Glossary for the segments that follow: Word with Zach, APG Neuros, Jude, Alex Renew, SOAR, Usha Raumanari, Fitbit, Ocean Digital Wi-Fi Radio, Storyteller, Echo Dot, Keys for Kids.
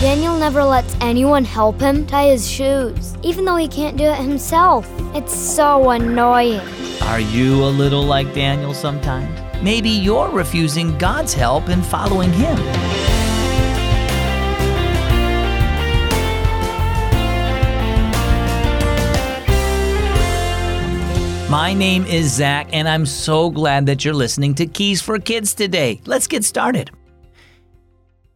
Daniel never lets anyone help him tie his shoes, even though he can't do it himself. It's so annoying. Are you a little like Daniel sometimes? Maybe you're refusing God's help and following him. My name is Zach, and I'm so glad that you're listening to Keys for Kids today. Let's get started.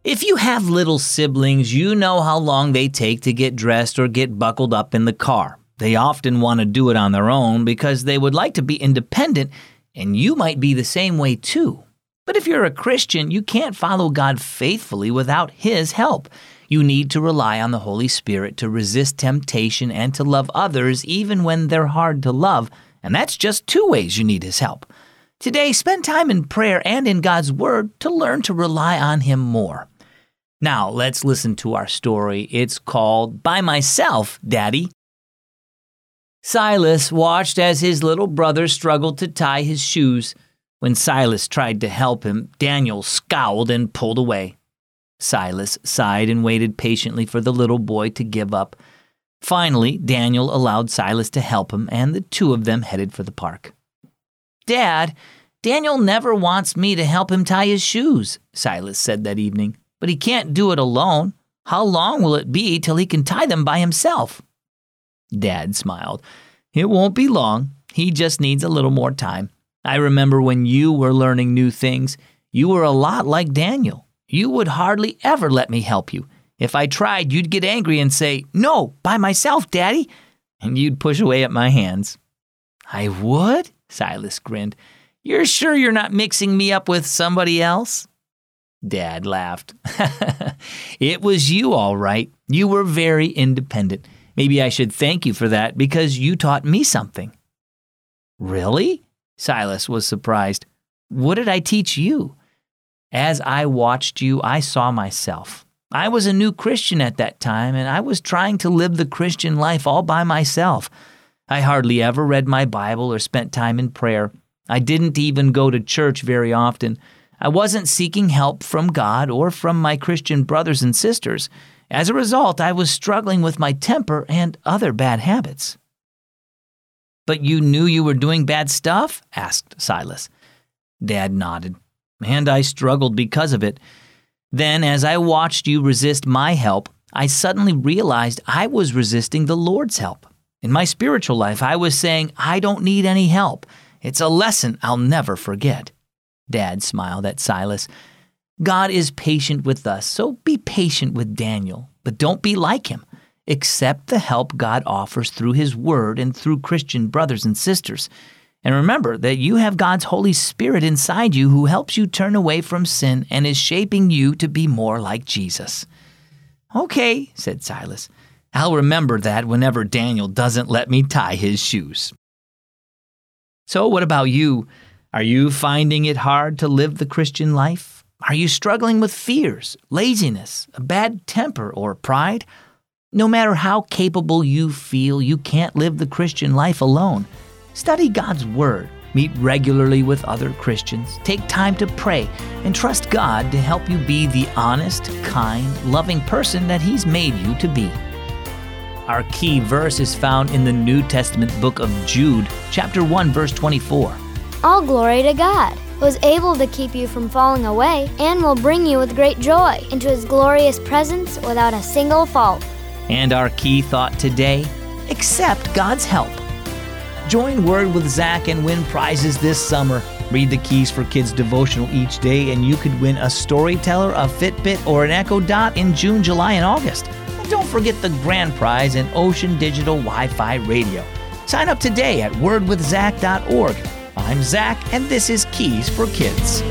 If you have little siblings, you know how long they take to get dressed or get buckled up in the car. They often want to do it on their own because they would like to be independent, and you might be the same way too. But if you're a Christian, you can't follow God faithfully without His help. You need to rely on the Holy Spirit to resist temptation and to love others even when they're hard to love. And that's just two ways you need His help. Today, spend time in prayer and in God's Word to learn to rely on Him more. Now, let's listen to our story. It's called, By Myself, Daddy. Silas watched as his little brother struggled to tie his shoes. When Silas tried to help him, Daniel scowled and pulled away. Silas sighed and waited patiently for the little boy to give up. Finally, Daniel allowed Silas to help him, and the two of them headed for the park. "Dad, Daniel never wants me to help him tie his shoes," Silas said that evening. "But he can't do it alone. How long will it be till he can tie them by himself?" Dad smiled. "It won't be long. He just needs a little more time. I remember when you were learning new things, you were a lot like Daniel. You would hardly ever let me help you. If I tried, you'd get angry and say, 'No, by myself, Daddy,' and you'd push away at my hands." "I would?" Silas grinned. "You're sure you're not mixing me up with somebody else?" Dad laughed. "It was you, all right. You were very independent. Maybe I should thank you for that because you taught me something." "Really?" Silas was surprised. "What did I teach you?" "As I watched you, I saw myself. I was a new Christian at that time, and I was trying to live the Christian life all by myself. I hardly ever read my Bible or spent time in prayer. I didn't even go to church very often. I wasn't seeking help from God or from my Christian brothers and sisters. As a result, I was struggling with my temper and other bad habits." "But you knew you were doing bad stuff?" asked Silas. Dad nodded. "And I struggled because of it. Then, as I watched you resist my help, I suddenly realized I was resisting the Lord's help. In my spiritual life, I was saying, 'I don't need any help.' It's a lesson I'll never forget." Dad smiled at Silas. "God is patient with us, so be patient with Daniel. But don't be like him. Accept the help God offers through His Word and through Christian brothers and sisters. And remember that you have God's Holy Spirit inside you who helps you turn away from sin and is shaping you to be more like Jesus." "Okay," said Silas. "I'll remember that whenever Daniel doesn't let me tie his shoes." So what about you? Are you finding it hard to live the Christian life? Are you struggling with fears, laziness, a bad temper, or pride? No matter how capable you feel, you can't live the Christian life alone. Study God's Word, meet regularly with other Christians, take time to pray, and trust God to help you be the honest, kind, loving person that He's made you to be. Our key verse is found in the New Testament book of Jude, chapter 1, verse 24. "All glory to God, who is able to keep you from falling away and will bring you with great joy into His glorious presence without a single fault." And our key thought today, accept God's help. Join Word with Zach and win prizes this summer. Read the Keys for Kids devotional each day, and you could win a Storyteller, a Fitbit, or an Echo Dot in June, July, and August. And don't forget the grand prize, an Ocean Digital Wi-Fi Radio. Sign up today at wordwithzach.org. I'm Zach, and this is Keys for Kids.